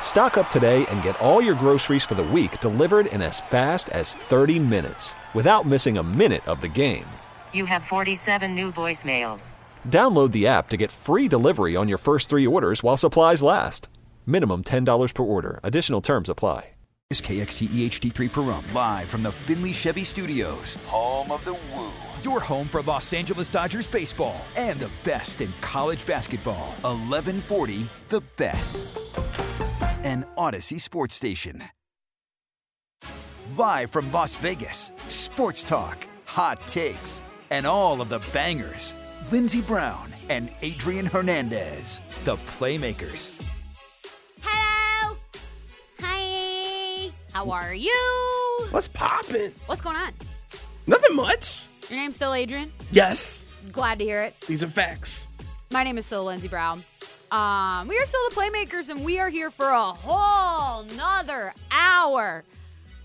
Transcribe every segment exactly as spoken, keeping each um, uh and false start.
Stock up today and get all your groceries for the week delivered in as fast as thirty minutes without missing a minute of the game. You have forty-seven new voicemails. Download the app to get free delivery on your first three orders while supplies last. Minimum ten dollars per order. Additional terms apply. It's K X T E H D three Pahrump, live from the Findlay Chevy Studios, home of the Woo. Your home for Los Angeles Dodgers baseball and the best in college basketball. eleven forty, The Bet. And Odyssey Sports Station. Live from Las Vegas, sports talk, hot takes, and all of the bangers. Lindsey Brown and Adrian Hernandez, the Playmakers. Hello. Hi. How are you? What's poppin'? What's going on? Nothing much. Your name's still Adrian? Yes. Glad to hear it. These are facts. My name is still Lindsey Brown. Um, we are still the Playmakers, and we are here for a whole nother hour.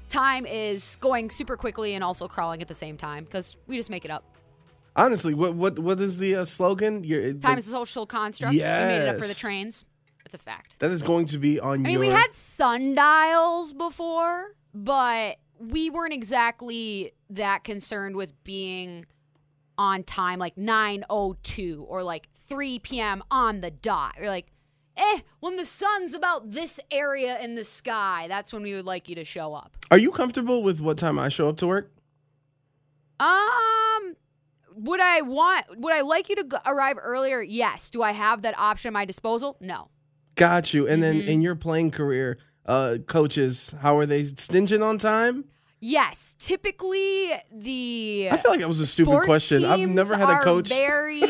Time is going super quickly and also crawling at the same time because we just make it up. Honestly, what what what is the uh, slogan? Your, Time the, is a social construct. Yes. We made it up for the trains. That's a fact. That is going to be on I your... I mean, we had sundials before, but we weren't exactly that concerned with being on time, like nine oh two or like three p.m. on the dot. You're like, eh, when the sun's about this area in the sky, that's when we would like you to show up. Are you comfortable with what time I show up to work? Um, would I want, would I like you to go- arrive earlier? Yes. Do I have that option at my disposal? No. Got you. And mm-hmm. then in your playing career, uh, coaches, how are they stinging on time? Yes, typically the I feel like that was a stupid question. I've never had a coach very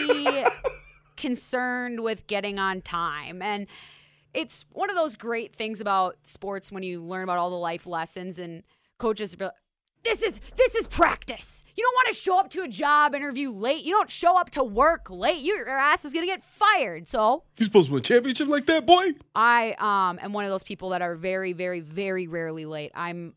concerned with getting on time, and it's one of those great things about sports when you learn about all the life lessons. And coaches, are like, this is this is practice. You don't want to show up to a job interview late. You don't show up to work late. Your ass is gonna get fired. So you're supposed to win a championship like that, boy. I um am one of those people that are very, very, very rarely late. I'm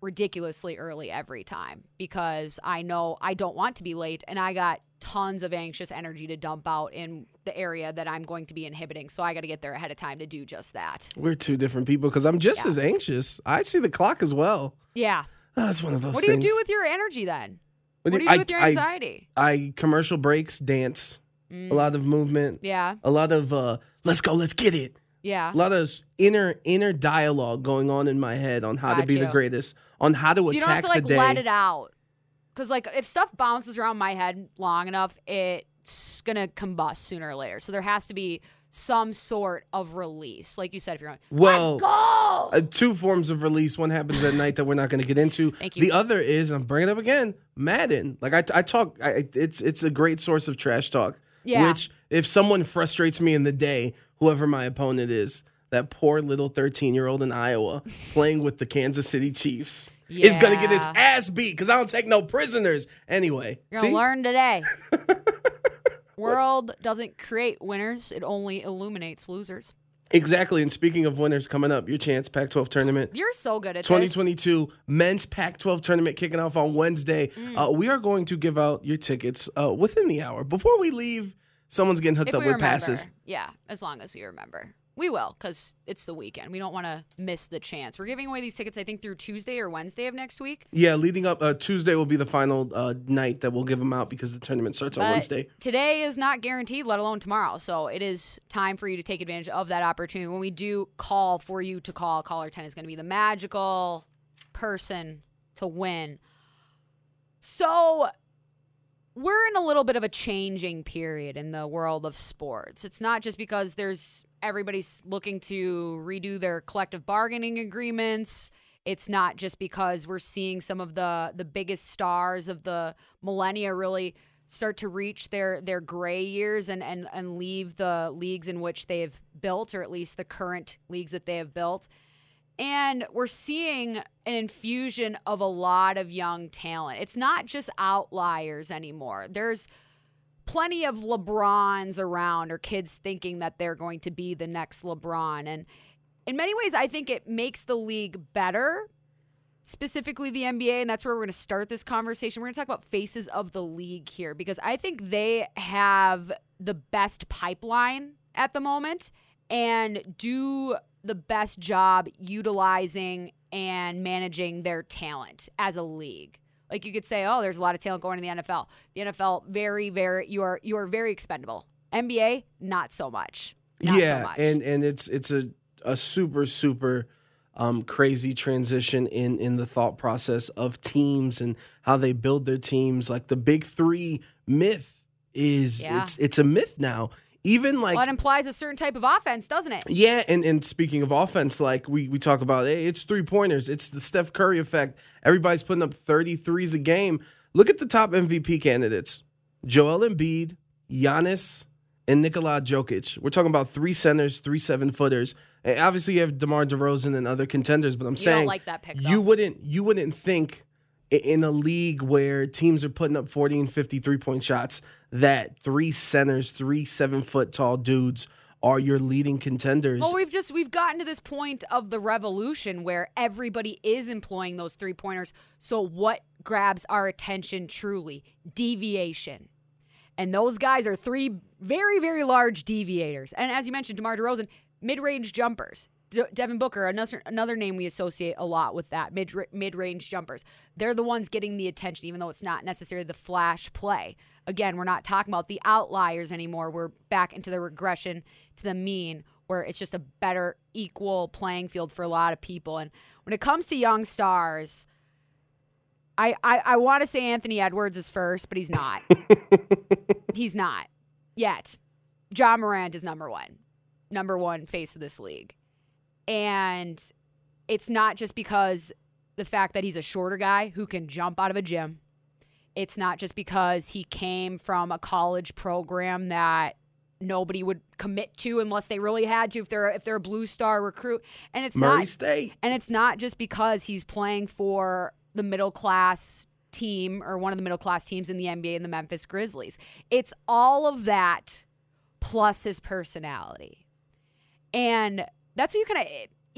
ridiculously early every time because I know I don't want to be late, and I got tons of anxious energy to dump out in the area that I'm going to be inhibiting, so I got to get there ahead of time to do just that. We're two different people because I'm just yeah. as anxious. I see the clock as well. Yeah. Oh, that's one of those things. What do you things. do with your energy then? What do you, what do, you I, do with your anxiety? I, I commercial breaks, dance, mm. a lot of movement. Yeah. A lot of uh, let's go, let's get it. Yeah. A lot of inner inner dialogue going on in my head on how got to be you. the greatest. On how to so attack the day. You don't have to, like, day. let it out. Because, like, if stuff bounces around my head long enough, it's going to combust sooner or later. So there has to be some sort of release. Like you said, if you're on, well, let's go! Uh, two forms of release. One happens at night that we're not going to get into. Thank you. The other is, I'm bringing it up again, Madden. Like, I, I talk, I, it's, it's a great source of trash talk. Yeah. Which, if someone frustrates me in the day, whoever my opponent is, that poor little thirteen-year-old in Iowa playing with the Kansas City Chiefs yeah. is going to get his ass beat because I don't take no prisoners. Anyway. You're going to learn today. World doesn't create winners. It only illuminates losers. Exactly. And speaking of winners, coming up, your chance, Pac twelve tournament. You're so good at twenty twenty-two this. twenty twenty-two men's Pac twelve tournament kicking off on Wednesday. Mm. Uh, we are going to give out your tickets uh, within the hour. Before we leave, someone's getting hooked if up with remember. passes. Yeah, as long as you remember. We will, because it's the weekend. We don't want to miss the chance. We're giving away these tickets, I think, through Tuesday or Wednesday of next week. Yeah, leading up. Uh, Tuesday will be the final uh, night that we'll give them out because the tournament starts but on Wednesday. Today is not guaranteed, let alone tomorrow. So it is time for you to take advantage of that opportunity. When we do call for you to call, caller ten is going to be the magical person to win. So we're in a little bit of a changing period in the world of sports. It's not just because there's everybody's looking to redo their collective bargaining agreements. It's not just because we're seeing some of the the biggest stars of the millennia really start to reach their their gray years and, and, and leave the leagues in which they have built, or at least the current leagues that they have built. And we're seeing an infusion of a lot of young talent. It's not just outliers anymore. There's plenty of LeBrons around, or kids thinking that they're going to be the next LeBron. And in many ways, I think it makes the league better, specifically the N B A, and that's where we're going to start this conversation. We're going to talk about faces of the league here, because I think they have the best pipeline at the moment and do the best job utilizing and managing their talent as a league. Like, you could say, oh, there's a lot of talent going to the N F L. The N F L, very, very, you are you are very expendable. N B A, not so much. Not yeah, so much. and and it's it's a a super super um, crazy transition in in the thought process of teams and how they build their teams. Like, the big three myth is yeah. it's it's a myth now. Even like, well, it implies a certain type of offense, doesn't it? Yeah, and, and speaking of offense, like we, we talk about, hey, it's three-pointers. It's the Steph Curry effect. Everybody's putting up thirty threes a game. Look at the top M V P candidates. Joel Embiid, Giannis, and Nikola Jokic. We're talking about three centers, three seven-footers. And obviously, you have DeMar DeRozan and other contenders, but I'm you saying don't like that pick, you wouldn't you wouldn't think in a league where teams are putting up forty and fifty three-point shots that three centers, three seven-foot-tall dudes are your leading contenders. Well, we've just we've gotten to this point of the revolution where everybody is employing those three-pointers. So what grabs our attention truly? Deviation. And those guys are three very, very large deviators. And as you mentioned, DeMar DeRozan, mid-range jumpers. De- Devin Booker, another another name we associate a lot with that, mid mid-range jumpers. They're the ones getting the attention, even though it's not necessarily the flash play. Again, we're not talking about the outliers anymore. We're back into the regression to the mean, where it's just a better, equal playing field for a lot of people. And when it comes to young stars, I I, I want to say Anthony Edwards is first, but he's not. He's not yet. Ja Morant is number one, number one face of this league. And it's not just because the fact that he's a shorter guy who can jump out of a gym. It's not just because he came from a college program that nobody would commit to unless they really had to, if they're if they're a blue star recruit. And it's Murray not State. And it's not just because he's playing for the middle class team, or one of the middle class teams in the N B A, in the Memphis Grizzlies. It's all of that plus his personality. And that's what you kind of,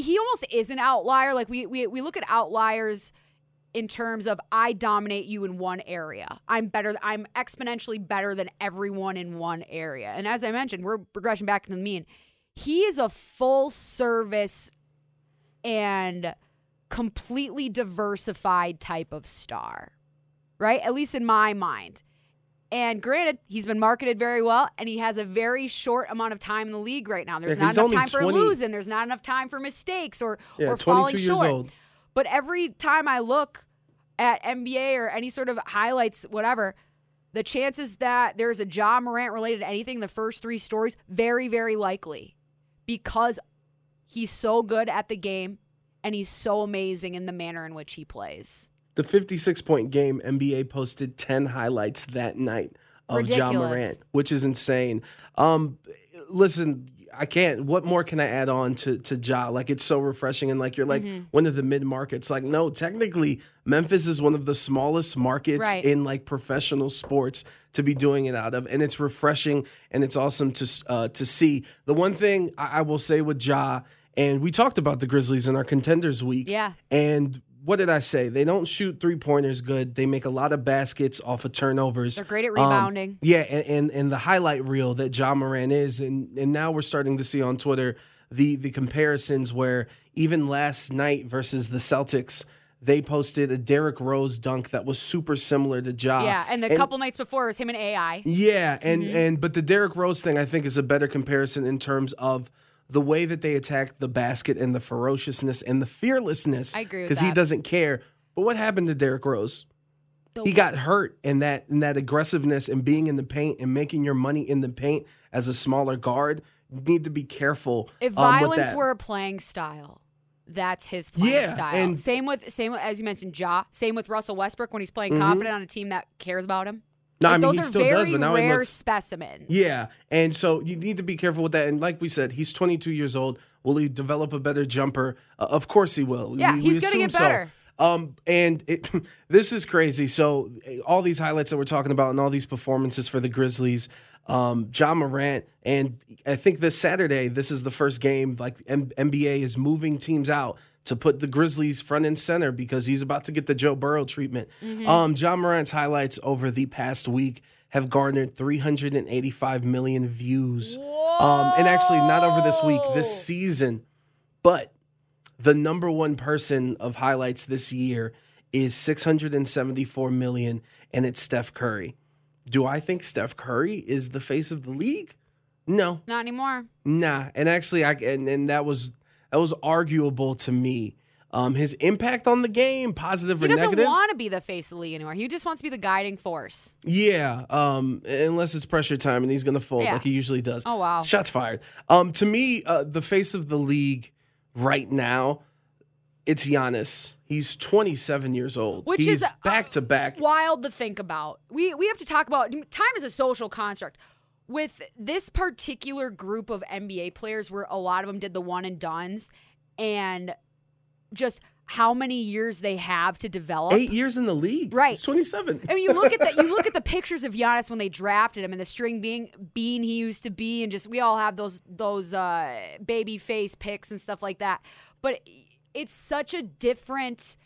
he almost is an outlier. Like, we, we we look at outliers in terms of, I dominate you in one area. I'm better, I'm exponentially better than everyone in one area. And as I mentioned, we're regression back to the mean. He is a full service and completely diversified type of star, right? At least in my mind. And granted, he's been marketed very well, and he has a very short amount of time in the league right now. There's yeah, not enough time for losing. There's not enough time for mistakes or, yeah, or falling short. Years old. But every time I look at N B A or any sort of highlights, whatever, the chances that there's a Ja Morant related to anything, the first three stories, very, very likely, because he's so good at the game and he's so amazing in the manner in which he plays. The fifty-six point game, N B A posted ten highlights that night of Ja Morant, which is insane. Um, listen, I can't. What more can I add on to, to Ja? Like, it's so refreshing. And, like, you're, like, mm-hmm. one of the mid-markets. Like, no, technically, Memphis is one of the smallest markets right. in, like, professional sports to be doing it out of. And it's refreshing, and it's awesome to, uh, to see. The one thing I, I will say with Ja, and we talked about the Grizzlies in our Contenders Week. Yeah. And what did I say? They don't shoot three-pointers good. They make a lot of baskets off of turnovers. They're great at rebounding. Um, yeah, and, and and the highlight reel that Ja Morant is. And, and now we're starting to see on Twitter the, the comparisons where even last night versus the Celtics, they posted a Derrick Rose dunk that was super similar to Ja. Yeah, and a and, couple nights before it was him and A I. Yeah, and, mm-hmm. and but the Derrick Rose thing I think is a better comparison in terms of the way that they attack the basket and the ferociousness and the fearlessness. I agree with that. Because he doesn't care. But what happened to Derrick Rose? The he got hurt in that in that aggressiveness and being in the paint and making your money in the paint as a smaller guard. You need to be careful. If um, violence with that. were a playing style, that's his playing yeah, style. And same with same with, as you mentioned, Ja. Same with Russell Westbrook when he's playing mm-hmm. confident on a team that cares about him. No, like, I mean he still does, but now he looks specimens. Yeah, and so you need to be careful with that. And like we said, he's twenty-two years old. Will he develop a better jumper? Uh, of course he will. Yeah, we, he's going to get better. So. Um, and it, this is crazy. So all these highlights that we're talking about and all these performances for the Grizzlies, um, Ja Morant, and I think this Saturday, this is the first game, like M- N B A is moving teams out to put the Grizzlies front and center because he's about to get the Joe Burrow treatment. Mm-hmm. Um, Ja Morant's highlights over the past week have garnered three hundred eighty-five million views. Um, and actually not over this week, this season, but the number one person of highlights this year is six hundred seventy-four million, and it's Steph Curry. Do I think Steph Curry is the face of the league? No, not anymore. Nah, and actually, I and, and that was that was arguable to me. Um, his impact on the game, positive or negative. He doesn't want to be the face of the league anymore. He just wants to be the guiding force. Yeah, um, unless it's pressure time and he's going to fold yeah. like he usually does. Oh wow, shots fired. Um, to me, uh, the face of the league. Right now, it's Giannis. He's twenty-seven years old. Which He's is back to back. Wild to think about. We we have to talk about time is a social construct. With this particular group of N B A players, where a lot of them did the one and dones, and just how many years they have to develop. Eight years in the league. Right. He's twenty-seven. I mean, you look at that. You look at the pictures of Giannis when they drafted him and the string bean, bean he used to be, and just we all have those those uh, baby face pics and stuff like that. But it's such a different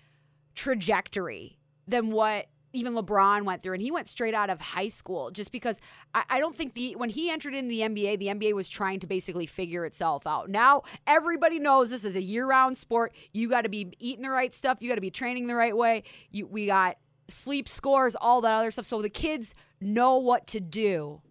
trajectory than what even LeBron went through, and he went straight out of high school just because I, I don't think the when he entered in the N B A, the N B A was trying to basically figure itself out. Now everybody knows this is a year-round sport. You got to be eating the right stuff. You got to be training the right way. You, we got sleep scores, all that other stuff. So the kids know what to do,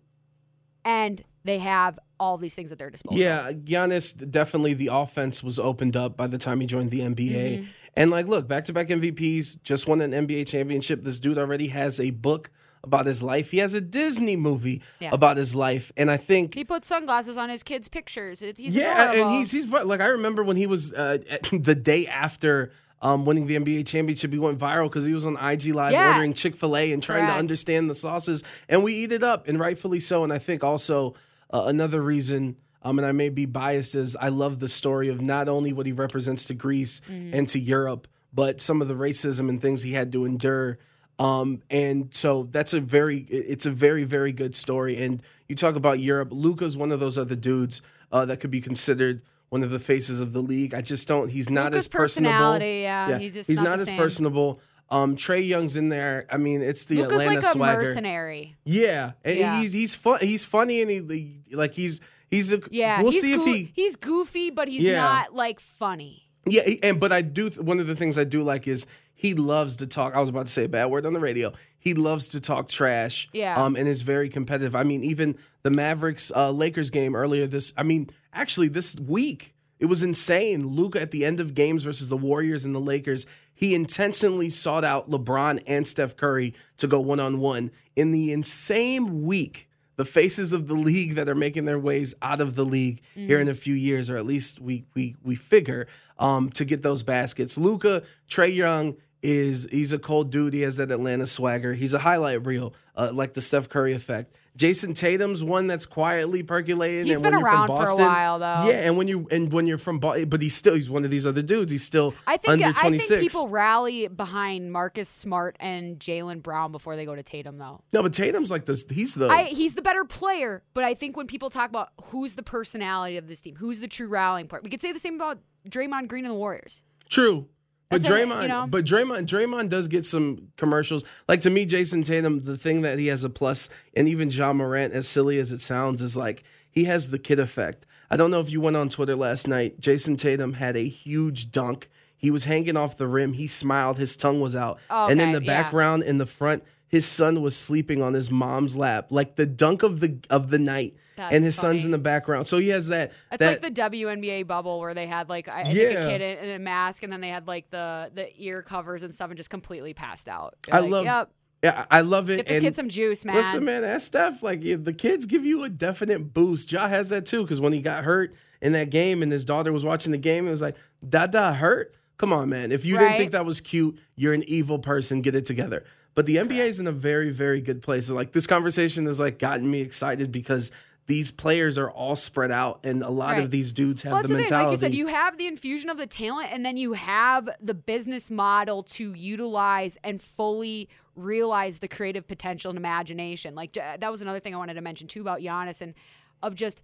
and they have all these things at their disposal. Yeah, Giannis, definitely the offense was opened up by the time he joined the N B A. Mm-hmm. And, like, look, back-to-back M V Ps, just won an N B A championship. This dude already has a book about his life. He has a Disney movie yeah. about his life. And I think... He put sunglasses on his kids' pictures. It, he's yeah, adorable. And he's, he's... Like, I remember when he was... Uh, the day after um, winning the N B A championship, he went viral because he was on I G Live yeah. ordering Chick-fil-A and trying Correct. to understand the sauces. And we eat it up, and rightfully so. And I think also uh, another reason... Um, and I may be biased as I love the story of not only what he represents to Greece mm-hmm. and to Europe, but some of the racism and things he had to endure. Um, and so that's a very, it's a very, very good story. And you talk about Europe. Luka's one of those other dudes uh, that could be considered one of the faces of the league. I just don't, he's not Luka's as personable. Yeah, yeah. He's, just he's not, not as same. personable. Um, Trae Young's in there. I mean, it's the Luka's Atlanta like a swagger. Mercenary. Yeah. And yeah. He's, he's fun. He's funny. And he like, he's, He's a, yeah, we'll he's see goof, if he he's goofy, but he's yeah. not like funny. Yeah, and but I do one of the things I do like is he loves to talk. I was about to say a bad word on the radio. He loves to talk trash. Yeah, um, and is very competitive. I mean, even the Mavericks uh, Lakers game earlier this. I mean, actually this week it was insane. Luka at the end of games versus the Warriors and the Lakers, he intentionally sought out LeBron and Steph Curry to go one on one in the insane week. The faces of the league that are making their ways out of the league mm-hmm. here in a few years, or at least we we we figure, um, to get those baskets. Luka, Trae Young, is he's a cold dude. He has that Atlanta swagger. He's a highlight reel, uh, like the Steph Curry effect. Jason Tatum's one that's quietly percolating. He's and been when around you're from Boston, for a while, though. Yeah, and when you and when you're from Boston, but he's still he's one of these other dudes. He's still I think, under twenty-six. I think people rally behind Marcus Smart and Jaylen Brown before they go to Tatum, though. No, but Tatum's like this. He's the I, he's the better player. But I think when people talk about who's the personality of this team, who's the true rallying part, we could say the same about Draymond Green and the Warriors. True. But Draymond, you know? but Draymond, Draymond does get some commercials. Like, to me, Jason Tatum, the thing that he has a plus, and even Ja Morant, as silly as it sounds, is like he has the kid effect. I don't know if you went on Twitter last night. Jason Tatum had a huge dunk. He was hanging off the rim. He smiled. His tongue was out. Okay, and in the background, yeah. in the front, his son was sleeping on his mom's lap. Like the dunk of the of the night. That's and his funny. son's in the background. So he has that. It's that, like the W N B A bubble where they had like I, I yeah. think a kid in a mask, and then they had like the, the ear covers and stuff and just completely passed out. They're I like, love yep. Yeah, I love it. Get this and kid some juice, man. Listen, man, that Steph, like the kids give you a definite boost. Ja has that too, because when he got hurt in that game and his daughter was watching the game, it was like, Dada hurt? Come on, man. If you right? didn't think that was cute, you're an evil person. Get it together. But the N B A is in a very, very good place. So, like, this conversation has, like, gotten me excited because these players are all spread out, and a lot right. of these dudes have well, the mentality. The like you said, you have the infusion of the talent, and then you have the business model to utilize and fully realize the creative potential and imagination. Like, that was another thing I wanted to mention, too, about Giannis, and of just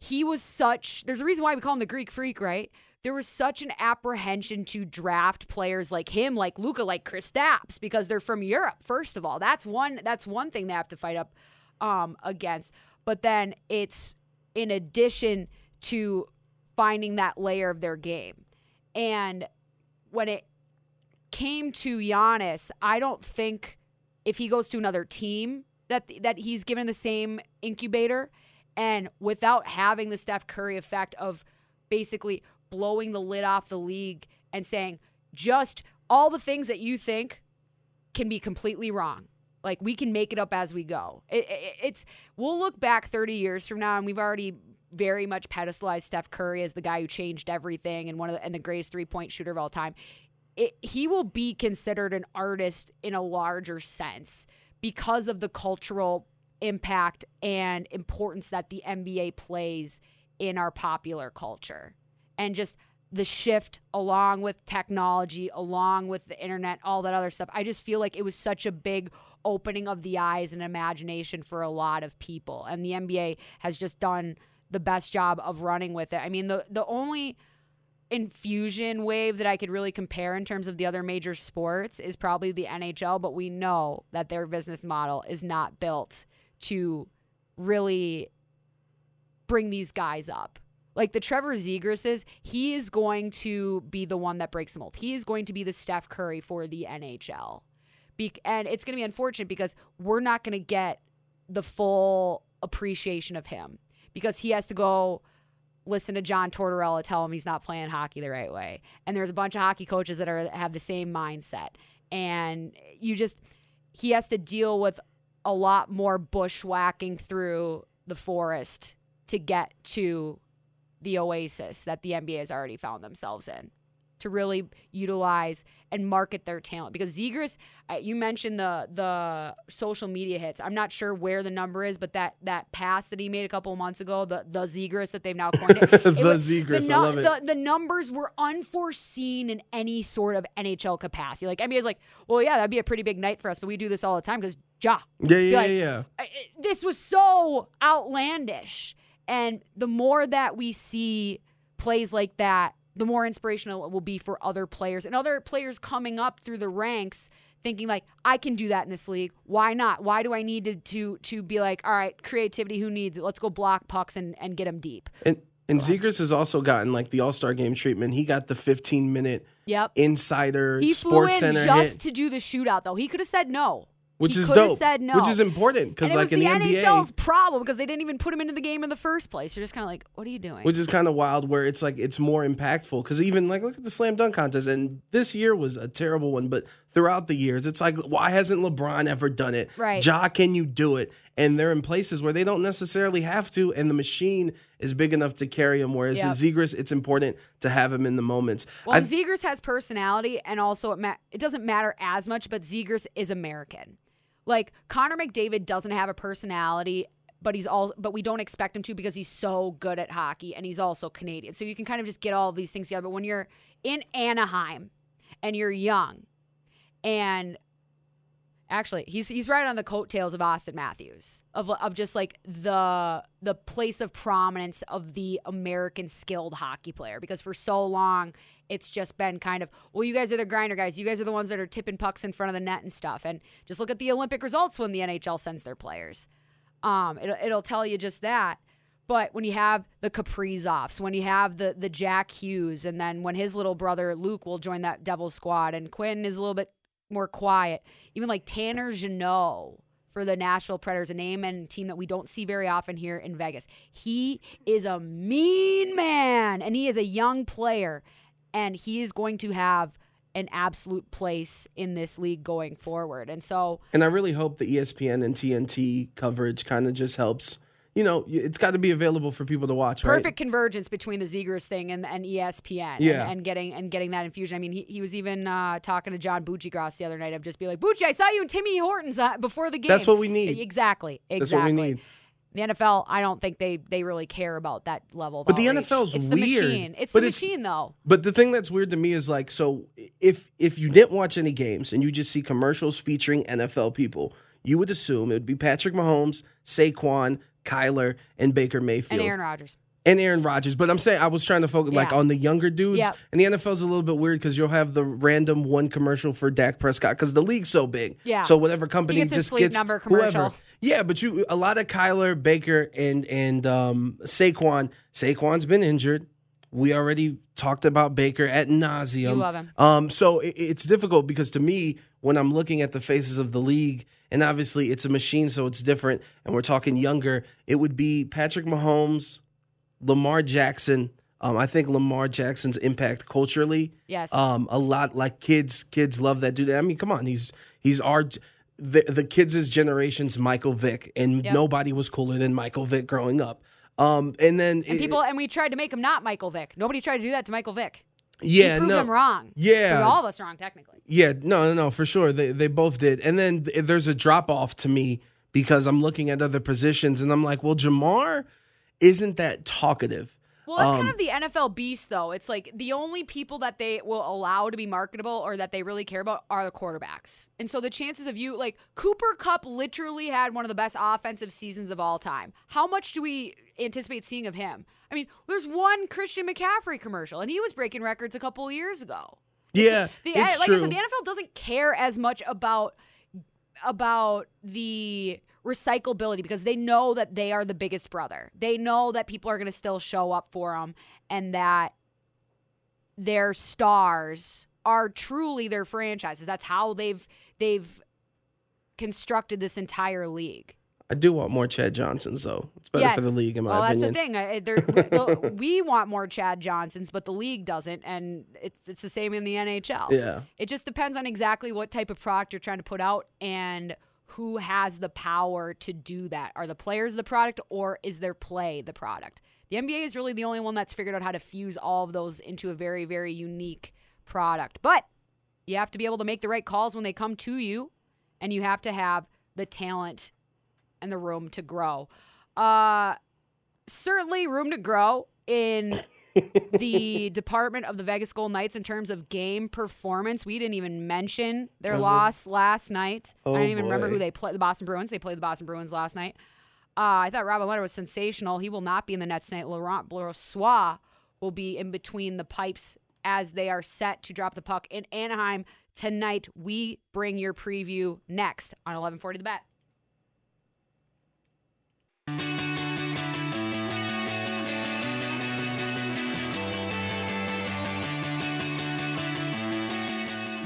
he was such – there's a reason why we call him the Greek Freak, right? There was such an apprehension to draft players like him, like Luka, like Kristaps, because they're from Europe, first of all. That's one that's one thing they have to fight up um, against. But then it's in addition to finding that layer of their game. And when it came to Giannis, I don't think if he goes to another team that that he's given the same incubator. And without having the Steph Curry effect of basically – blowing the lid off the league and saying just all the things that you think can be completely wrong. Like, we can make it up as we go. It, it, it's we'll look back thirty years from now, and we've already very much pedestalized Steph Curry as the guy who changed everything and one of the, and the greatest three-point shooter of all time. It, he will be considered an artist in a larger sense because of the cultural impact and importance that the N B A plays in our popular culture. And just the shift along with technology, along with the internet, all that other stuff. I just feel like it was such a big opening of the eyes and imagination for a lot of people. And the N B A has just done the best job of running with it. I mean, the, the only infusion wave that I could really compare in terms of the other major sports is probably the N H L. But we know that their business model is not built to really bring these guys up. Like the Trevor Zegrases, he is going to be the one that breaks the mold. He is going to be the Steph Curry for the N H L. Be- and it's going to be unfortunate because we're not going to get the full appreciation of him because he has to go listen to John Tortorella tell him he's not playing hockey the right way. And there's a bunch of hockey coaches that are have the same mindset. And you just he has to deal with a lot more bushwhacking through the forest to get to the oasis that the N B A has already found themselves in to really utilize and market their talent. Because Zegras, you mentioned the the social media hits. I'm not sure where the number is, but that that pass that he made a couple of months ago, the the Zegras that they've now coined it. it the was, Zegras, the, I love it. The, the numbers were unforeseen in any sort of N H L capacity. Like, N B A's like, well, yeah, that'd be a pretty big night for us, but we do this all the time because Ja. Yeah, yeah, like, yeah. This was so outlandish. And the more that we see plays like that, the more inspirational it will be for other players and other players coming up through the ranks thinking like, I can do that in this league. Why not? Why do I need to to, to be like, all right, creativity, who needs it? Let's go block pucks and, and get them deep. And and Zegras has also gotten like the All-Star Game treatment. He got the fifteen-minute yep. insider he Sports flew in Center just hit. To do the shootout, though. He could have said no. Which he is dope, said no. Which is important because like in the, the N B A, N H L's problem because they didn't even put him into the game in the first place. You're just kind of like, what are you doing? Which is kind of wild. Where it's like it's more impactful because even like look at the slam dunk contest, and this year was a terrible one, but throughout the years, it's like why hasn't LeBron ever done it? Right? Ja, can you do it? And they're in places where they don't necessarily have to, and the machine is big enough to carry him. Whereas yep. Zegras, it's important to have him in the moments. Well, I've- Zegras has personality, and also it ma- it doesn't matter as much. But Zegras is American. Like Connor McDavid doesn't have a personality, but he's all but we don't expect him to because he's so good at hockey and he's also Canadian. So you can kind of just get all of these things together. But when you're in Anaheim and you're young, and actually he's he's right on the coattails of Auston Matthews, of of just like the the place of prominence of the American skilled hockey player, because for so long it's just been kind of, well, you guys are the grinder guys. You guys are the ones that are tipping pucks in front of the net and stuff. And just look at the Olympic results when the N H L sends their players. Um, it'll, it'll tell you just that. But when you have the Kaprizovs, when you have the the Jack Hughes, and then when his little brother Luke will join that Devils squad, and Quinn is a little bit more quiet, even like Tanner Jeannot for the Nashville Predators, a name and team that we don't see very often here in Vegas. He is a mean man, and he is a young player. And he is going to have an absolute place in this league going forward. And so, and I really hope the E S P N and T N T coverage kind of just helps. You know, it's got to be available for people to watch. Perfect right? convergence between the Zegras thing and, and E S P N, yeah. and, and getting and getting that infusion. I mean, he, he was even uh, talking to John Bucci-Gross the other night. I'd just be like, Bucci, I saw you in Timmy Hortons uh, before the game. That's what we need. Exactly. Exactly. That's what we need. The N F L, I don't think they, they really care about that level of But outreach. The N F L's it's weird. It's the machine. It's but the it's, machine, though. But the thing that's weird to me is, like, so if if you didn't watch any games and you just see commercials featuring N F L people, you would assume it would be Patrick Mahomes, Saquon, Kyler, and Baker Mayfield. And Aaron Rodgers. And Aaron Rodgers. But I'm saying I was trying to focus, yeah. like, on the younger dudes. Yep. And the N F L's a little bit weird because you'll have the random one commercial for Dak Prescott because the league's so big. Yeah. So whatever company gets just gets number commercial. Whoever. Yeah, but you a lot of Kyler, Baker, and and um, Saquon. Saquon's been injured. We already talked about Baker ad nauseum. You love him. Um, so it, it's difficult because to me, when I'm looking at the faces of the league, and obviously it's a machine, so it's different, and we're talking younger, it would be Patrick Mahomes, Lamar Jackson. Um, I think Lamar Jackson's impact culturally, yes, um, a lot. Like kids, kids love that dude. I mean, come on, he's he's our the the kids' generation's Michael Vick, and yep. nobody was cooler than Michael Vick growing up. Um, and then and it, people, and we tried to make him not Michael Vick. Nobody tried to do that to Michael Vick. Yeah, he proved no, him wrong. Yeah, proved all of us wrong technically. Yeah, no, no, no, for sure. They they both did. And then there's a drop off to me because I'm looking at other positions, and I'm like, well, Jamar isn't that talkative. Well, that's um, kind of the N F L beast, though. It's like the only people that they will allow to be marketable or that they really care about are the quarterbacks. And so the chances of you, like, Cooper Kupp literally had one of the best offensive seasons of all time. How much do we anticipate seeing of him? I mean, there's one Christian McCaffrey commercial, and he was breaking records a couple of years ago. Yeah, it's, the, it's like true. I said, the N F L doesn't care as much about about the recyclability because they know that they are the biggest brother. They know that people are going to still show up for them and that their stars are truly their franchises. That's how they've they've constructed this entire league. I do want more Chad Johnsons, though. It's better yes. for the league, in my well, opinion. Well, that's the thing. I, we want more Chad Johnsons, but the league doesn't, and it's it's the same in the N H L. Yeah. It just depends on exactly what type of product you're trying to put out and who has the power to do that. Are the players the product, or is their play the product? The N B A is really the only one that's figured out how to fuse all of those into a very, very unique product. But you have to be able to make the right calls when they come to you, and you have to have the talent and the room to grow. Uh, certainly room to grow in the department of the Vegas Golden Knights in terms of game performance. We didn't even mention their oh. loss last night. Oh, I don't even boy. remember who they played. The Boston Bruins. They played the Boston Bruins last night. Uh, I thought Robin Leonard was sensational. He will not be in the Nets tonight. Laurent Brossoit will be in between the pipes as they are set to drop the puck in Anaheim tonight. We bring your preview next on eleven forty The Bet.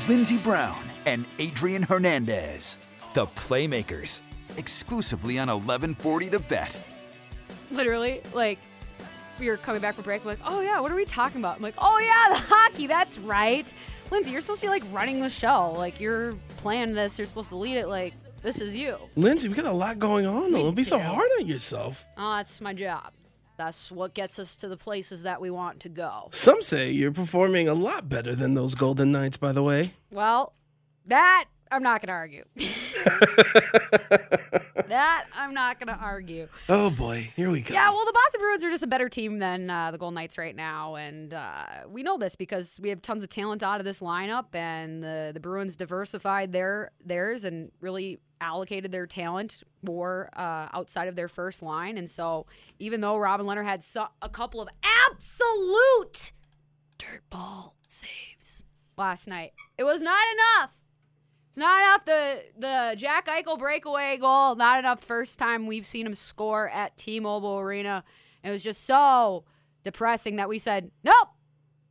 Lindsey Brown and Adrian Hernandez, the Playmakers, exclusively on eleven forty The Bet. Literally, like, we were coming back from break, I'm like, oh yeah, what are we talking about? I'm like, oh yeah, the hockey, that's right. Lindsey, you're supposed to be, like, running the show. Like, you're playing this, you're supposed to lead it, like, this is you. Lindsey, we got a lot going on, though. Don't be so hard on yourself. Oh, that's my job. That's what gets us to the places that we want to go. Some say you're performing a lot better than those Golden Knights, by the way. Well, that I'm not going to argue. that I'm not going to argue. Oh, boy. Here we go. Yeah, well, the Boston Bruins are just a better team than uh, the Golden Knights right now. And uh, we know this because we have tons of talent out of this lineup. And uh, the Bruins diversified their theirs and really allocated their talent more uh, outside of their first line. And so even though Robin Leonard had su- a couple of absolute dirtball saves last night, it was not enough. It's not enough. The the Jack Eichel breakaway goal, not enough. First time we've seen him score at T-Mobile Arena. It was just so depressing that we said, nope,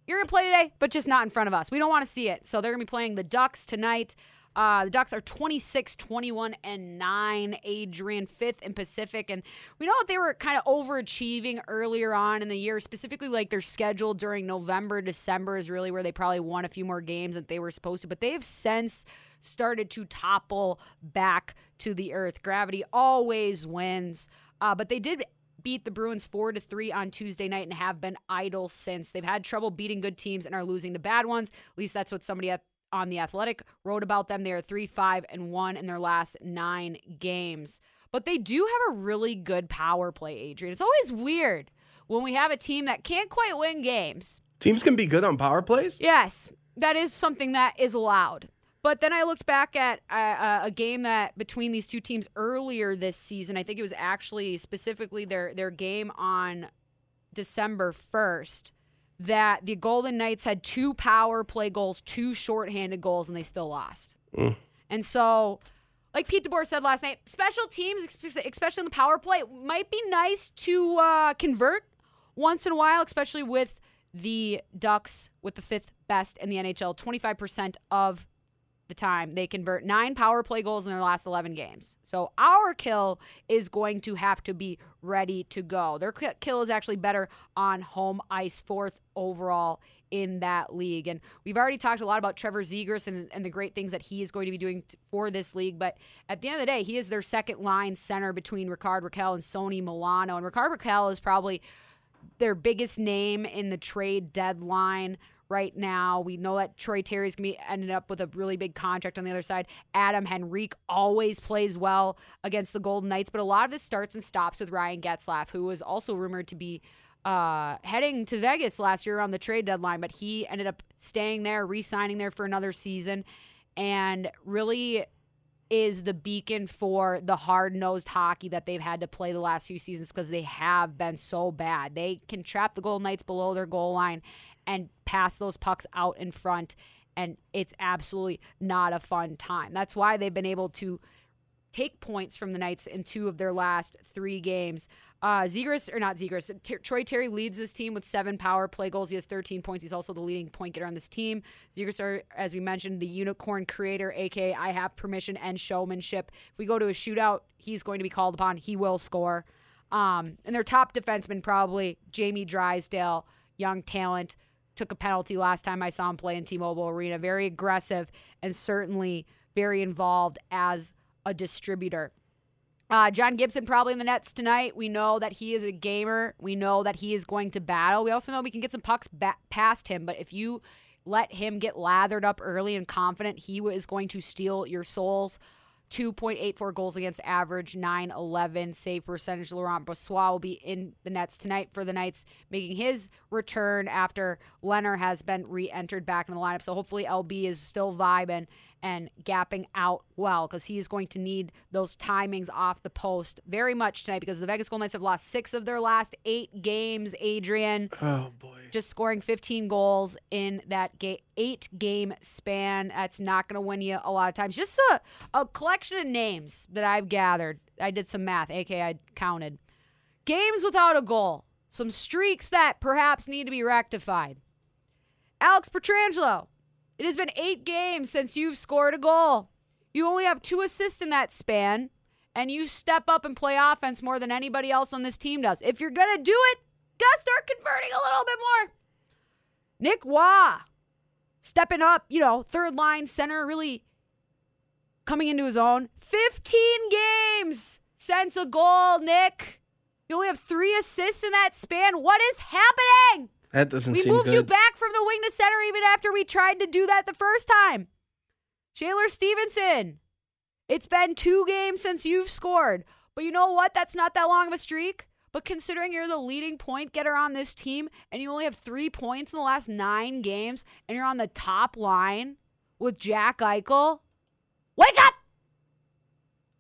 you're going to play today, but just not in front of us. We don't want to see it. So they're going to be playing the Ducks tonight. Uh, the Ducks are twenty-six, twenty-one, and nine, Adrian, fifth in Pacific. And we know that they were kind of overachieving earlier on in the year, specifically like their schedule during November, December is really where they probably won a few more games than they were supposed to. But they have since started to topple back to the earth. Gravity always wins. Uh, but they did beat the Bruins four to three on Tuesday night and have been idle since. They've had trouble beating good teams and are losing to bad ones. At least that's what somebody at on The Athletic wrote about them. They are three, five, and one in their last nine games. But they do have a really good power play, Adrian. It's always weird when we have a team that can't quite win games. Teams can be good on power plays? Yes. That is something that is allowed. But then I looked back at a, a game that between these two teams earlier this season. I think it was actually specifically their, their game on December first. That the Golden Knights had two power play goals, two shorthanded goals, and they still lost. Mm. And so, like Pete DeBoer said last night, special teams, especially in the power play, might be nice to uh, convert once in a while, especially with the Ducks, with the fifth best in the N H L. twenty-five percent of the time they convert nine power play goals in their last eleven games. So our kill is going to have to be ready to go. Their kill is actually better on home ice, fourth overall in that league. And we've already talked a lot about Trevor Zegras and, and the great things that he is going to be doing for this league. But at the end of the day, he is their second line center between Rickard Rakell and Sony Milano. And Rickard Rakell is probably their biggest name in the trade deadline right now. We know that Troy Terry's going to be ended up with a really big contract on the other side. Adam Henrique always plays well against the Golden Knights, but a lot of this starts and stops with Ryan Getzlaff, who was also rumored to be uh, heading to Vegas last year around the trade deadline, but he ended up staying there, re-signing there for another season, and really is the beacon for the hard-nosed hockey that they've had to play the last few seasons because they have been so bad. They can trap the Golden Knights below their goal line and pass those pucks out in front, and it's absolutely not a fun time. That's why they've been able to take points from the Knights in two of their last three games. Uh, Zegras, or not Zegras, T- Troy Terry leads this team with seven power play goals. He has thirteen points. He's also the leading point getter on this team. Zegras are, as we mentioned, the unicorn creator, a k a. I have permission and showmanship. If we go to a shootout, he's going to be called upon. He will score. Um, and their top defenseman probably, Jamie Drysdale, young talent, took a penalty last time I saw him play in T-Mobile Arena. Very aggressive and certainly very involved as a distributor. Uh, John Gibson probably in the nets tonight. We know that he is a gamer. We know that he is going to battle. We also know we can get some pucks ba- past him, but if you let him get lathered up early and confident, he is going to steal your souls. two point eight four goals against average, nine eleven save percentage. Laurent Brossoit will be in the nets tonight for the Knights, making his return after Leonard has been re-entered back in the lineup. So hopefully L B is still vibing and gapping out well because he is going to need those timings off the post very much tonight because the Vegas Golden Knights have lost six of their last eight games, Adrian. Oh, boy. Just scoring fifteen goals in that ga- eight-game span. That's not going to win you a lot of times. Just a, a collection of names that I've gathered. I did some math, a k a I counted. Games without a goal. Some streaks that perhaps need to be rectified. Alex Pietrangelo. It has been eight games since you've scored a goal. You only have two assists in that span, and you step up and play offense more than anybody else on this team does. If you're going to do it, got to start converting a little bit more. Nick Waugh, stepping up, you know, third line center, really coming into his own. fifteen games since a goal, Nick. You only have three assists in that span. What is happening? That doesn't we seem good. We moved you back from the wing to center even after we tried to do that the first time. Chandler Stevenson, it's been two games since you've scored. But you know what? That's not that long of a streak. But considering you're the leading point getter on this team and you only have three points in the last nine games and you're on the top line with Jack Eichel, wake up!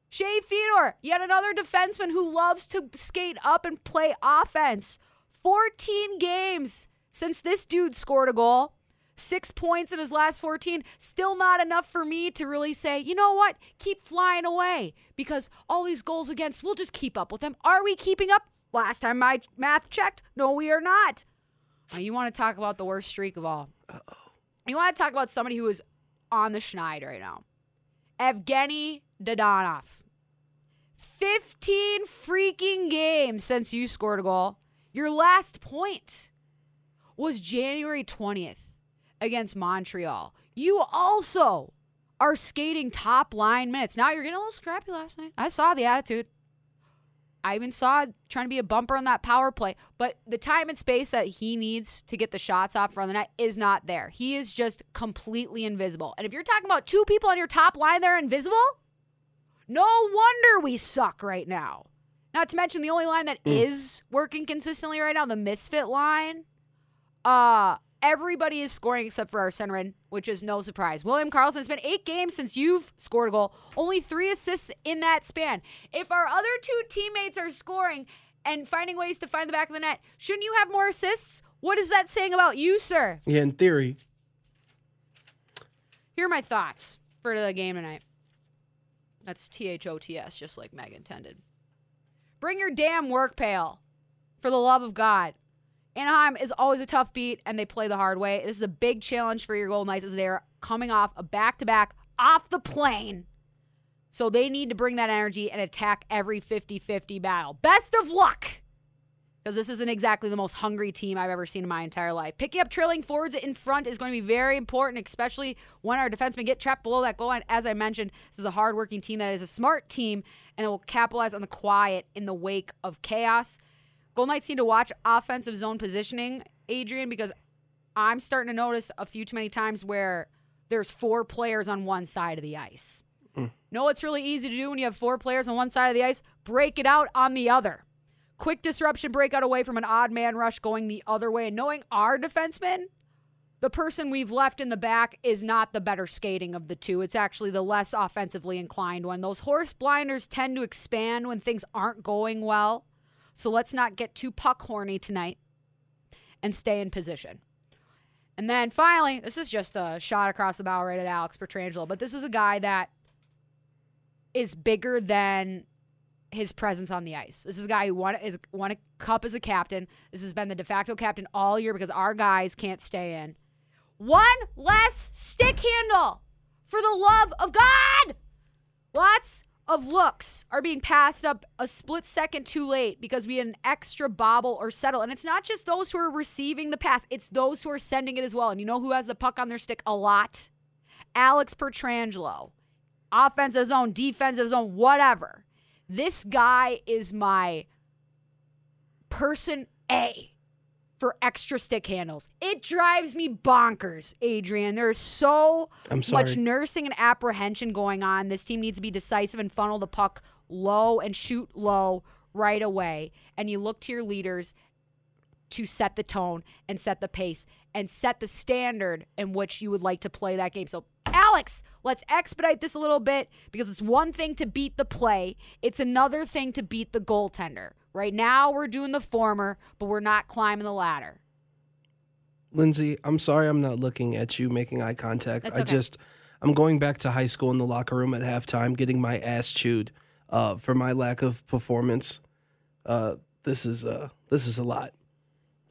Shea Theodore, yet another defenseman who loves to skate up and play offense. fourteen games since this dude scored a goal. Six points in his last fourteen. Still not enough for me to really say, you know what? Keep flying away because all these goals against, we'll just keep up with them. Are we keeping up? Last time my math checked, no, we are not. Now you want to talk about the worst streak of all. Uh-oh. You want to talk about somebody who is on the schneid right now. Evgeny Dodonov. fifteen freaking games since you scored a goal. Your last point was January twentieth against Montreal. You also are skating top line minutes. Now, you're getting a little scrappy last night. I saw the attitude. I even saw trying to be a bumper on that power play. But the time and space that he needs to get the shots off from the net is not there. He is just completely invisible. And if you're talking about two people on your top line that are invisible, no wonder we suck right now. Not to mention the only line that mm. is working consistently right now, the misfit line. Uh, everybody is scoring except for Arsenren, which is no surprise. William Karlsson, it's been eight games since you've scored a goal. Only three assists in that span. If our other two teammates are scoring and finding ways to find the back of the net, shouldn't you have more assists? What is that saying about you, sir? Yeah, in theory. Here are my thoughts for the game tonight. That's T H O T S, just like Meg intended. Bring your damn work pail, for the love of God. Anaheim is always a tough beat, and they play the hard way. This is a big challenge for your Golden Knights as they are coming off a back-to-back off the plane. So they need to bring that energy and attack every fifty-fifty battle. Best of luck, because this isn't exactly the most hungry team I've ever seen in my entire life. Picking up trailing forwards in front is going to be very important, especially when our defensemen get trapped below that goal line. As I mentioned, this is a hardworking team that is a smart team, and it will capitalize on the quiet in the wake of chaos. Golden Knights need to watch offensive zone positioning, Adrian, because I'm starting to notice a few too many times where there's four players on one side of the ice. Mm. No, it's really easy to do when you have four players on one side of the ice. Break it out on the other. Quick disruption breakout away from an odd man rush going the other way. And knowing our defenseman, the person we've left in the back is not the better skating of the two. It's actually the less offensively inclined one. Those horse blinders tend to expand when things aren't going well. So let's not get too puck horny tonight and stay in position. And then finally, this is just a shot across the bow right at Alex Pietrangelo, but this is a guy that is bigger than his presence on the ice. This is a guy who won, is, won a cup as a captain. This has been the de facto captain all year because our guys can't stay in. One less stick handle, for the love of God! Lots of looks are being passed up a split second too late because we had an extra bobble or settle. And it's not just those who are receiving the pass. It's those who are sending it as well. And you know who has the puck on their stick a lot? Alex Pietrangelo. Offensive zone, defensive zone, whatever. This guy is my person A for extra stick handles. It drives me bonkers, Adrian. There's so much nursing and apprehension going on. This team needs to be decisive and funnel the puck low and shoot low right away. And you look to your leaders to set the tone and set the pace and set the standard in which you would like to play that game. So, Alex, let's expedite this a little bit because it's one thing to beat the play. It's another thing to beat the goaltender. Right now, we're doing the former, but we're not climbing the ladder. Lindsay, I'm sorry I'm not looking at you making eye contact. Okay. I just, I'm going back to high school in the locker room at halftime, getting my ass chewed uh, for my lack of performance. Uh, this is uh, this is a lot.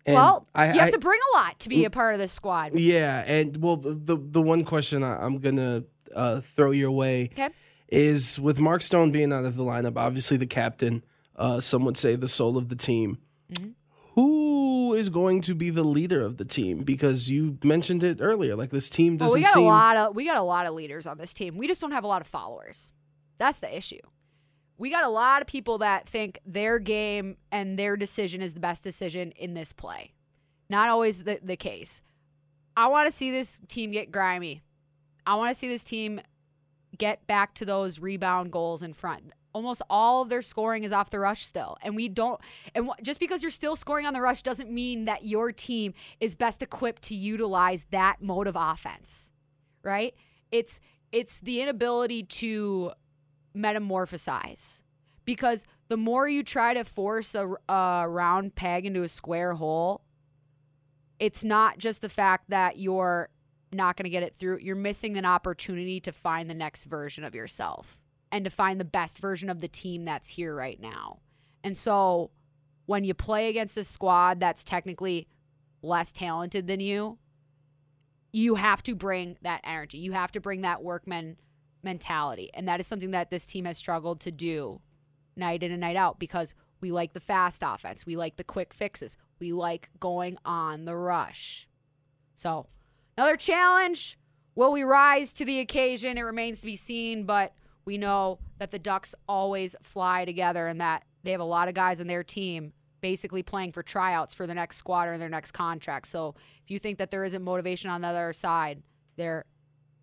And well, I, you have I, to bring a lot to be a part of this squad. Yeah, and well, the the one question I'm gonna uh, throw your way okay. is with Mark Stone being out of the lineup, obviously the captain. Uh, some would say the soul of the team. Mm-hmm. Who is going to be the leader of the team? Because you mentioned it earlier, like this team doesn't well, we got seem. A lot of, we got a lot of leaders on this team. We just don't have a lot of followers. That's the issue. We got a lot of people that think their game and their decision is the best decision in this play. Not always the, the case. I want to see this team get grimy. I want to see this team get back to those rebound goals in front. Almost all of their scoring is off the rush still. And we don't, and just because you're still scoring on the rush doesn't mean that your team is best equipped to utilize that mode of offense, right? It's, it's the inability to metamorphosize because the more you try to force a, a round peg into a square hole, it's not just the fact that you're not going to get it through, you're missing an opportunity to find the next version of yourself. And to find the best version of the team that's here right now. And so when you play against a squad that's technically less talented than you, you have to bring that energy. You have to bring that workman mentality. And that is something that this team has struggled to do night in and night out, because we like the fast offense. We like the quick fixes. We like going on the rush. So another challenge. Will we rise to the occasion? It remains to be seen, but we know that the Ducks always fly together and that they have a lot of guys on their team basically playing for tryouts for the next squad or their next contract. So if you think that there isn't motivation on the other side, there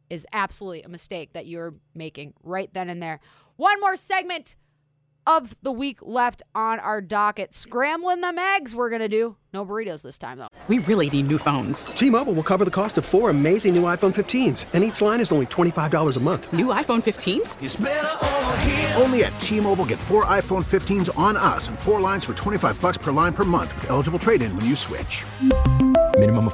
is absolutely a mistake that you're making right then and there. One more segment of the week left on our docket. Scrambling them eggs we're going to do. No burritos this time, though. We really need new phones. T-Mobile will cover the cost of four amazing new iPhone fifteens, and each line is only twenty-five dollars a month. New iPhone fifteens? It's better over here. Only at T-Mobile, get four iPhone fifteens on us and four lines for twenty-five dollars per line per month with eligible trade-in when you switch. Minimum of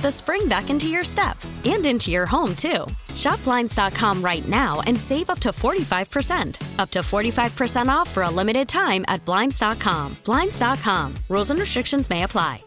the spring back into your step. And into your home, too. Shop Blinds dot com right now and save up to forty-five percent. Up to forty-five percent off for a limited time at Blinds dot com. Blinds dot com. Rules and restrictions may apply.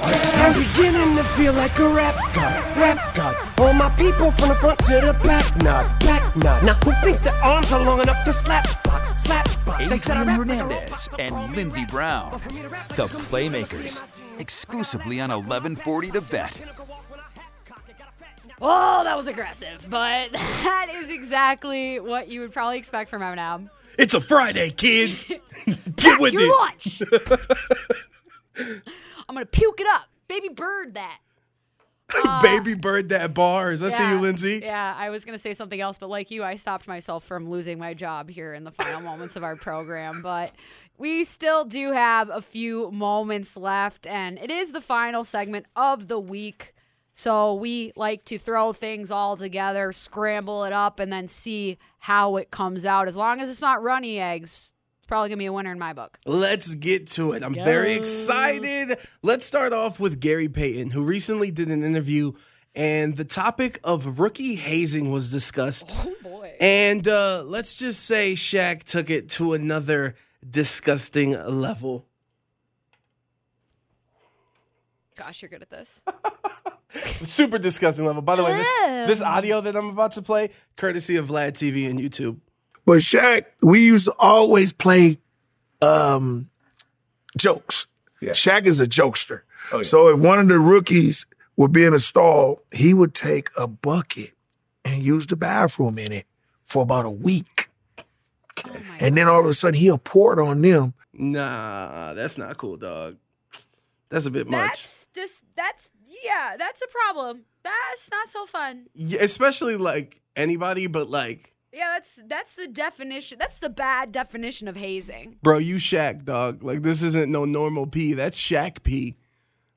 I'm beginning to feel like a rap god, rap god. All my people from the front to the back, nah, back, nah. Now who thinks their arms are long enough to slap box, slap box? Adrian Hernandez and Lindsey Brown, the Playmakers, exclusively on eleven forty The Bet. Oh, that was aggressive, but that is exactly what you would probably expect from Eminem. It's a Friday, kid. Get with your lunch. I'm going to puke it up. Baby bird that. Uh, Baby bird that bars. I yeah, see you, Lindsay. Yeah, I was going to say something else, but like you, I stopped myself from losing my job here in the final moments of our program. But we still do have a few moments left, and it is the final segment of the week. So we like to throw things all together, scramble it up, and then see how it comes out. As long as it's not runny eggs, probably going to be a winner in my book. Let's get to it. I'm Go. very excited. Let's start off with Gary Payton, who recently did an interview, and the topic of rookie hazing was discussed. Oh, boy. And uh, let's just say Shaq took it to another disgusting level. Gosh, you're good at this. Super disgusting level. By the way, this, this audio that I'm about to play, courtesy of Vlad T V and YouTube. But Shaq, we used to always play um, jokes. Yeah. Shaq is a jokester. Oh, yeah. So if one of the rookies would be in a stall, he would take a bucket and use the bathroom in it for about a week. Okay. Oh, and then all of a sudden, he'll pour it on them. Nah, that's not cool, dog. That's a bit that's much. Just, that's, yeah, that's a problem. That's not so fun. Yeah, especially, like, anybody, but, like, yeah, that's that's the definition. That's the bad definition of hazing. Bro, you Shaq, dog. Like, this isn't no normal pee. That's Shaq pee.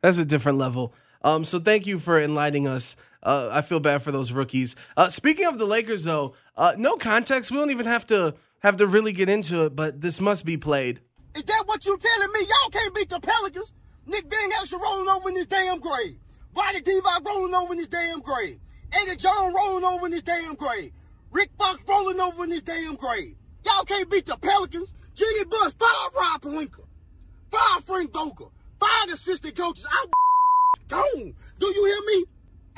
That's a different level. Um, so thank you for enlightening us. Uh, I feel bad for those rookies. Uh, speaking of the Lakers, though, uh, no context. We don't even have to have to really get into it, but this must be played. Is that what you telling me? Y'all can't beat the Pelicans. Nick Van Exel rolling over in his damn grave. Roddy Devi rolling over in his damn grave. Eddie John rolling over in his damn grave. Rick Fox rolling over in his damn grave. Y'all can't beat the Pelicans. Jimmy Buss, fire Rob Palenka. Fire Frank Vogel. Fire assistant coaches. I gone. Do you hear me?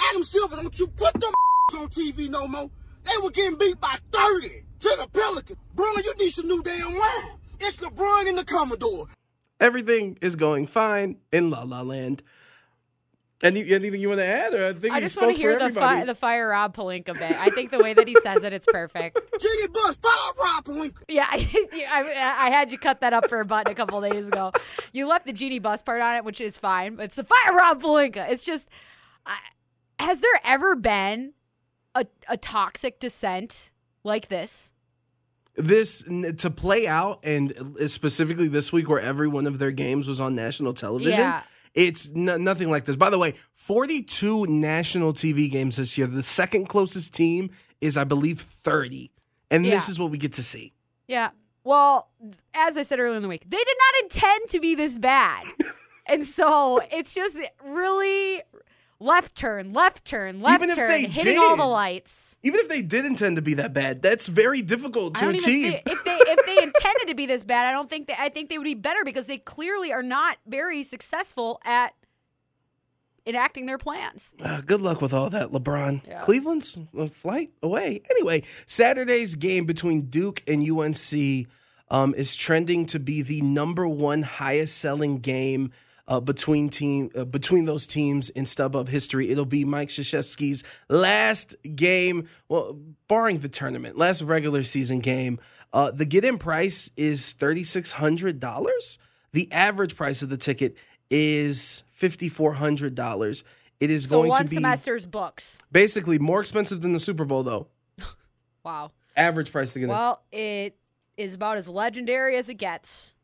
Adam Silver, don't you put them on T V no more. They were getting beat by thirty to the Pelicans. Bro, you need some new damn line. It's LeBron and the Commodore. Everything is going fine in La La Land. And you, anything you want to add? Or I, think I just want to hear the, fi the fire Rob Palenka bit. I think the way that he says it, it's perfect. Jimmy Buss, fire Rob Palenka. Yeah, I, I, I had you cut that up for a button a couple of days ago. You left the Genie Bus part on it, which is fine. But it's the fire Rob Palenka. It's just, I, has there ever been a, a toxic dissent like this? This to play out, and specifically this week where every one of their games was on national television. Yeah. It's no, nothing like this. By the way, forty-two national T V games this year. The second closest team is, I believe, thirty. And yeah. This is what we get to see. Yeah. Well, as I said earlier in the week, they did not intend to be this bad. And so it's just really left turn, left turn, left even turn, if they hitting did, all the lights. Even if they did intend to be that bad, that's very difficult to achieve. They, if they if they intended to be this bad, I don't think that I think they would be better because they clearly are not very successful at enacting their plans. Uh, good luck with all that, LeBron. Yeah. Cleveland's a flight away. Anyway, Saturday's game between Duke and U N C um, is trending to be the number one highest selling game Uh, between team uh, between those teams in StubHub history. It'll be Mike Krzyzewski's last game, well, barring the tournament, last regular season game. Uh, the get-in price is thirty-six hundred dollars. The average price of the ticket is fifty-four hundred dollars. It is so going one to be semester's books. Basically, more expensive than the Super Bowl, though. Wow. Average price to get in. Well, it is about as legendary as it gets.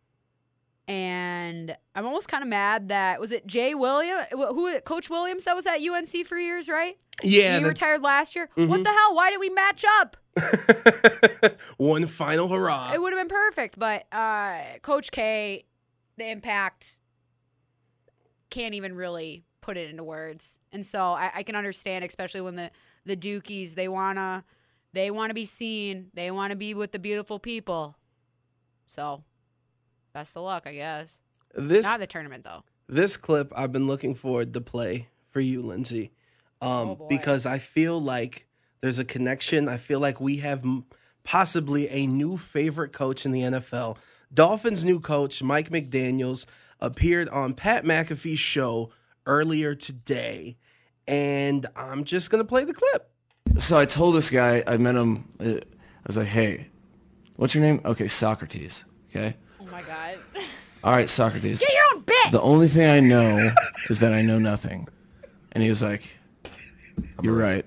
And I'm almost kind of mad that, was it Jay Williams, who Coach Williams that was at U N C for years, right? Yeah. And he retired last year. Mm-hmm. What the hell? Why did we match up? One final hurrah. It would have been perfect, but uh, Coach K, the impact, can't even really put it into words. And so I, I can understand, especially when the, the Dukies, they want to they wanna be seen. They want to be with the beautiful people. So best of luck, I guess. This, not the tournament, though. This clip I've been looking forward to play for you, Lindsay, um, oh because I feel like there's a connection. I feel like we have m possibly a new favorite coach in the N F L. Dolphins' new coach, Mike McDaniels, appeared on Pat McAfee's show earlier today, and I'm just going to play the clip. So I told this guy, I met him, I was like, hey, what's your name? Okay, Socrates, okay? Oh, my God. All right, Socrates. Get your own bit. The only thing I know is that I know nothing. And he was like, you're right.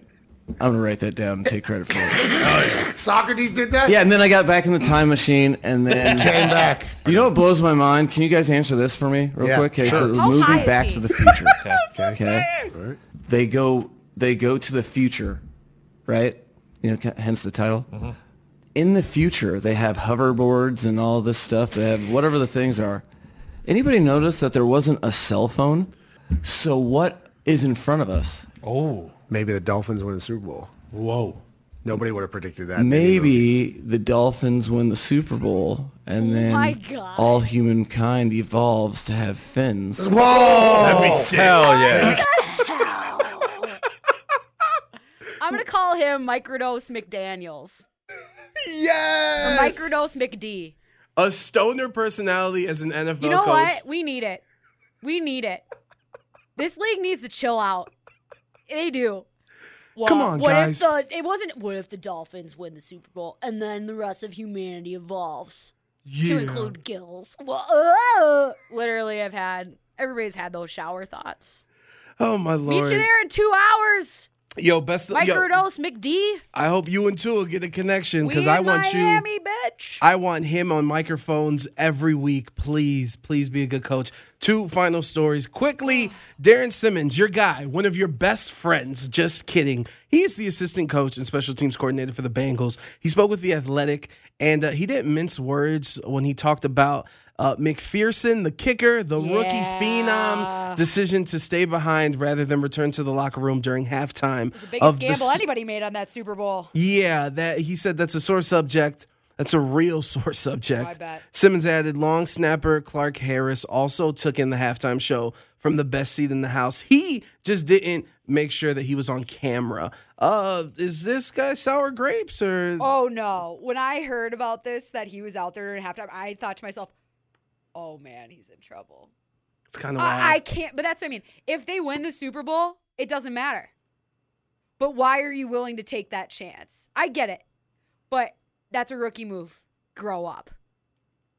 I'm going to write that down and take credit for it. Oh, yeah. Socrates did that? Yeah, and then I got back in the time machine and then came back. You know what blows my mind? Can you guys answer this for me real yeah, quick? Okay, sure. So the movie Back to the Future. Okay. That's okay. Right. They go they go to the future, right? You know, hence the title. Mm-hmm. In the future, they have hoverboards and all this stuff. They have whatever the things are. Anybody notice that there wasn't a cell phone? So what is in front of us? Oh. Maybe the Dolphins win the Super Bowl. Whoa. Nobody would have predicted that. Maybe the Dolphins win the Super Bowl, and then my God, all humankind evolves to have fins. Whoa! That'd be sick. Hell yeah. I'm going to call him Microdose McDaniels. Yes! A microdose McD. A stoner personality as an N F L coach. You know coach. What? We need it. We need it. This league needs to chill out. They do. Well, come on, what guys. If the, it wasn't, what if the Dolphins win the Super Bowl and then the rest of humanity evolves yeah. to include gills? Well, uh, literally, I've had, everybody's had those shower thoughts. Oh, my Lord. Meet you there in two hours. Yo, best of Microdose McD. I hope you and Tua get a connection because I want Miami, you. Bitch. I want him on microphones every week. Please, please be a good coach. Two final stories quickly. Darren Simmons, your guy, one of your best friends. Just kidding. He's the assistant coach and special teams coordinator for the Bengals. He spoke with The Athletic, and uh, he didn't mince words when he talked about Uh, McPherson, the kicker, the yeah. rookie phenom, decision to stay behind rather than return to the locker room during halftime. It was the biggest of gamble the, anybody made on that Super Bowl. Yeah, that he said that's a sore subject. That's a real sore subject. Oh, I bet. Simmons added long snapper Clark Harris also took in the halftime show from the best seat in the house. He just didn't make sure that he was on camera. Uh, is this guy sour grapes or? Oh, no. When I heard about this, that he was out there during halftime, I thought to myself, oh, man, he's in trouble. It's kind of wild. I, I can't. But that's what I mean. If they win the Super Bowl, it doesn't matter. But why are you willing to take that chance? I get it. But that's a rookie move. Grow up.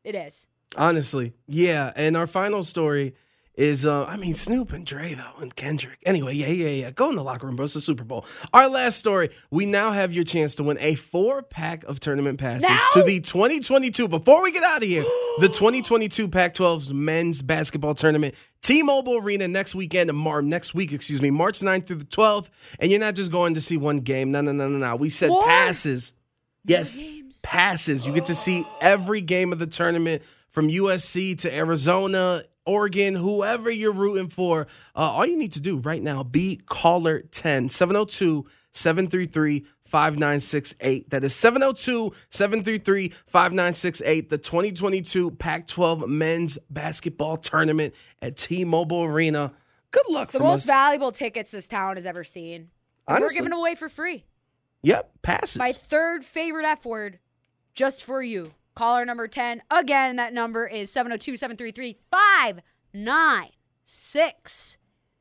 It is. Honestly. Yeah. And our final story is, uh, I mean, Snoop and Dre, though, and Kendrick. Anyway, yeah, yeah, yeah. Go in the locker room, bro. It's the Super Bowl. Our last story. We now have your chance to win a four-pack of tournament passes now? to the twenty twenty-two. Before we get out of here, the twenty twenty-two Pac twelve's men's basketball tournament. T-Mobile Arena next weekend, next week, excuse me, March ninth through the twelfth. And you're not just going to see one game. No, no, no, no, no. We said what? passes. Yes. No games. Passes. You get to see every game of the tournament from U S C to Arizona, Oregon, whoever you're rooting for. Uh, all you need to do right now, be caller ten, seven oh two, seven three three, five nine six eight. That is seven oh two, seven three three, five nine six eight, the twenty twenty-two Pac twelve Men's Basketball Tournament at T-Mobile Arena. Good luck the from us. The most valuable tickets this town has ever seen. Honestly. We're giving them away for free. Yep, passes. My third favorite F word, just for you. Caller number ten. Again, that number is seven oh two, seven three three, five nine six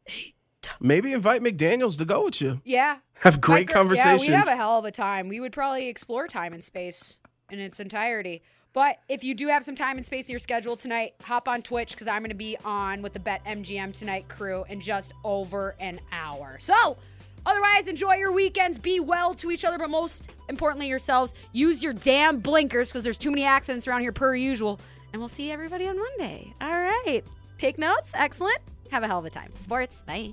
eight. Maybe invite McDaniels to go with you. Yeah. Have great Mike, conversations. Yeah, we'd have a hell of a time. We would probably explore time and space in its entirety. But if you do have some time and space in your schedule tonight, hop on Twitch because I'm going to be on with the BetMGM Tonight crew in just over an hour. So, otherwise, enjoy your weekends. Be well to each other, but most importantly, yourselves. Use your damn blinkers because there's too many accidents around here per usual. And we'll see everybody on Monday. All right. Take notes. Excellent. Have a hell of a time. Sports. Bye.